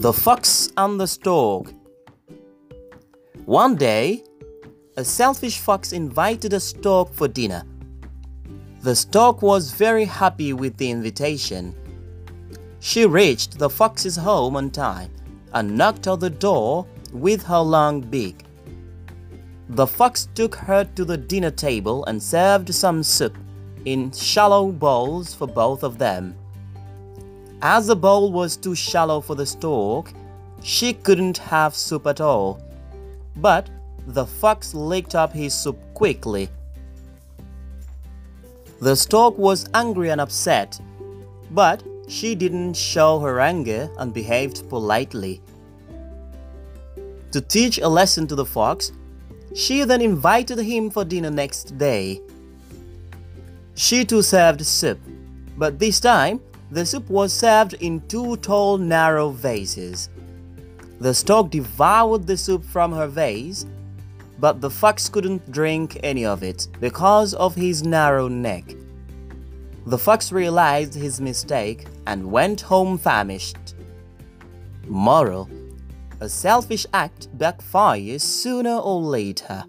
The Fox and the Stork. One day, a selfish fox invited a stork for dinner. The stork was very happy with the invitation. She reached the fox's home on time and knocked at the door with her long beak. The fox took her to the dinner table and served some soup in shallow bowls for both of them. As the bowl was too shallow for the stork, she couldn't have soup at all. But the fox licked up his soup quickly. The stork was angry and upset, but she didn't show her anger and behaved politely. To teach a lesson to the fox, she then invited him for dinner next day. She too served soup, but this time the soup was served in two tall, narrow vases. The stork devoured the soup from her vase, but the fox couldn't drink any of it because of his narrow neck. The fox realized his mistake and went home famished. Moral: a selfish act backfires sooner or later.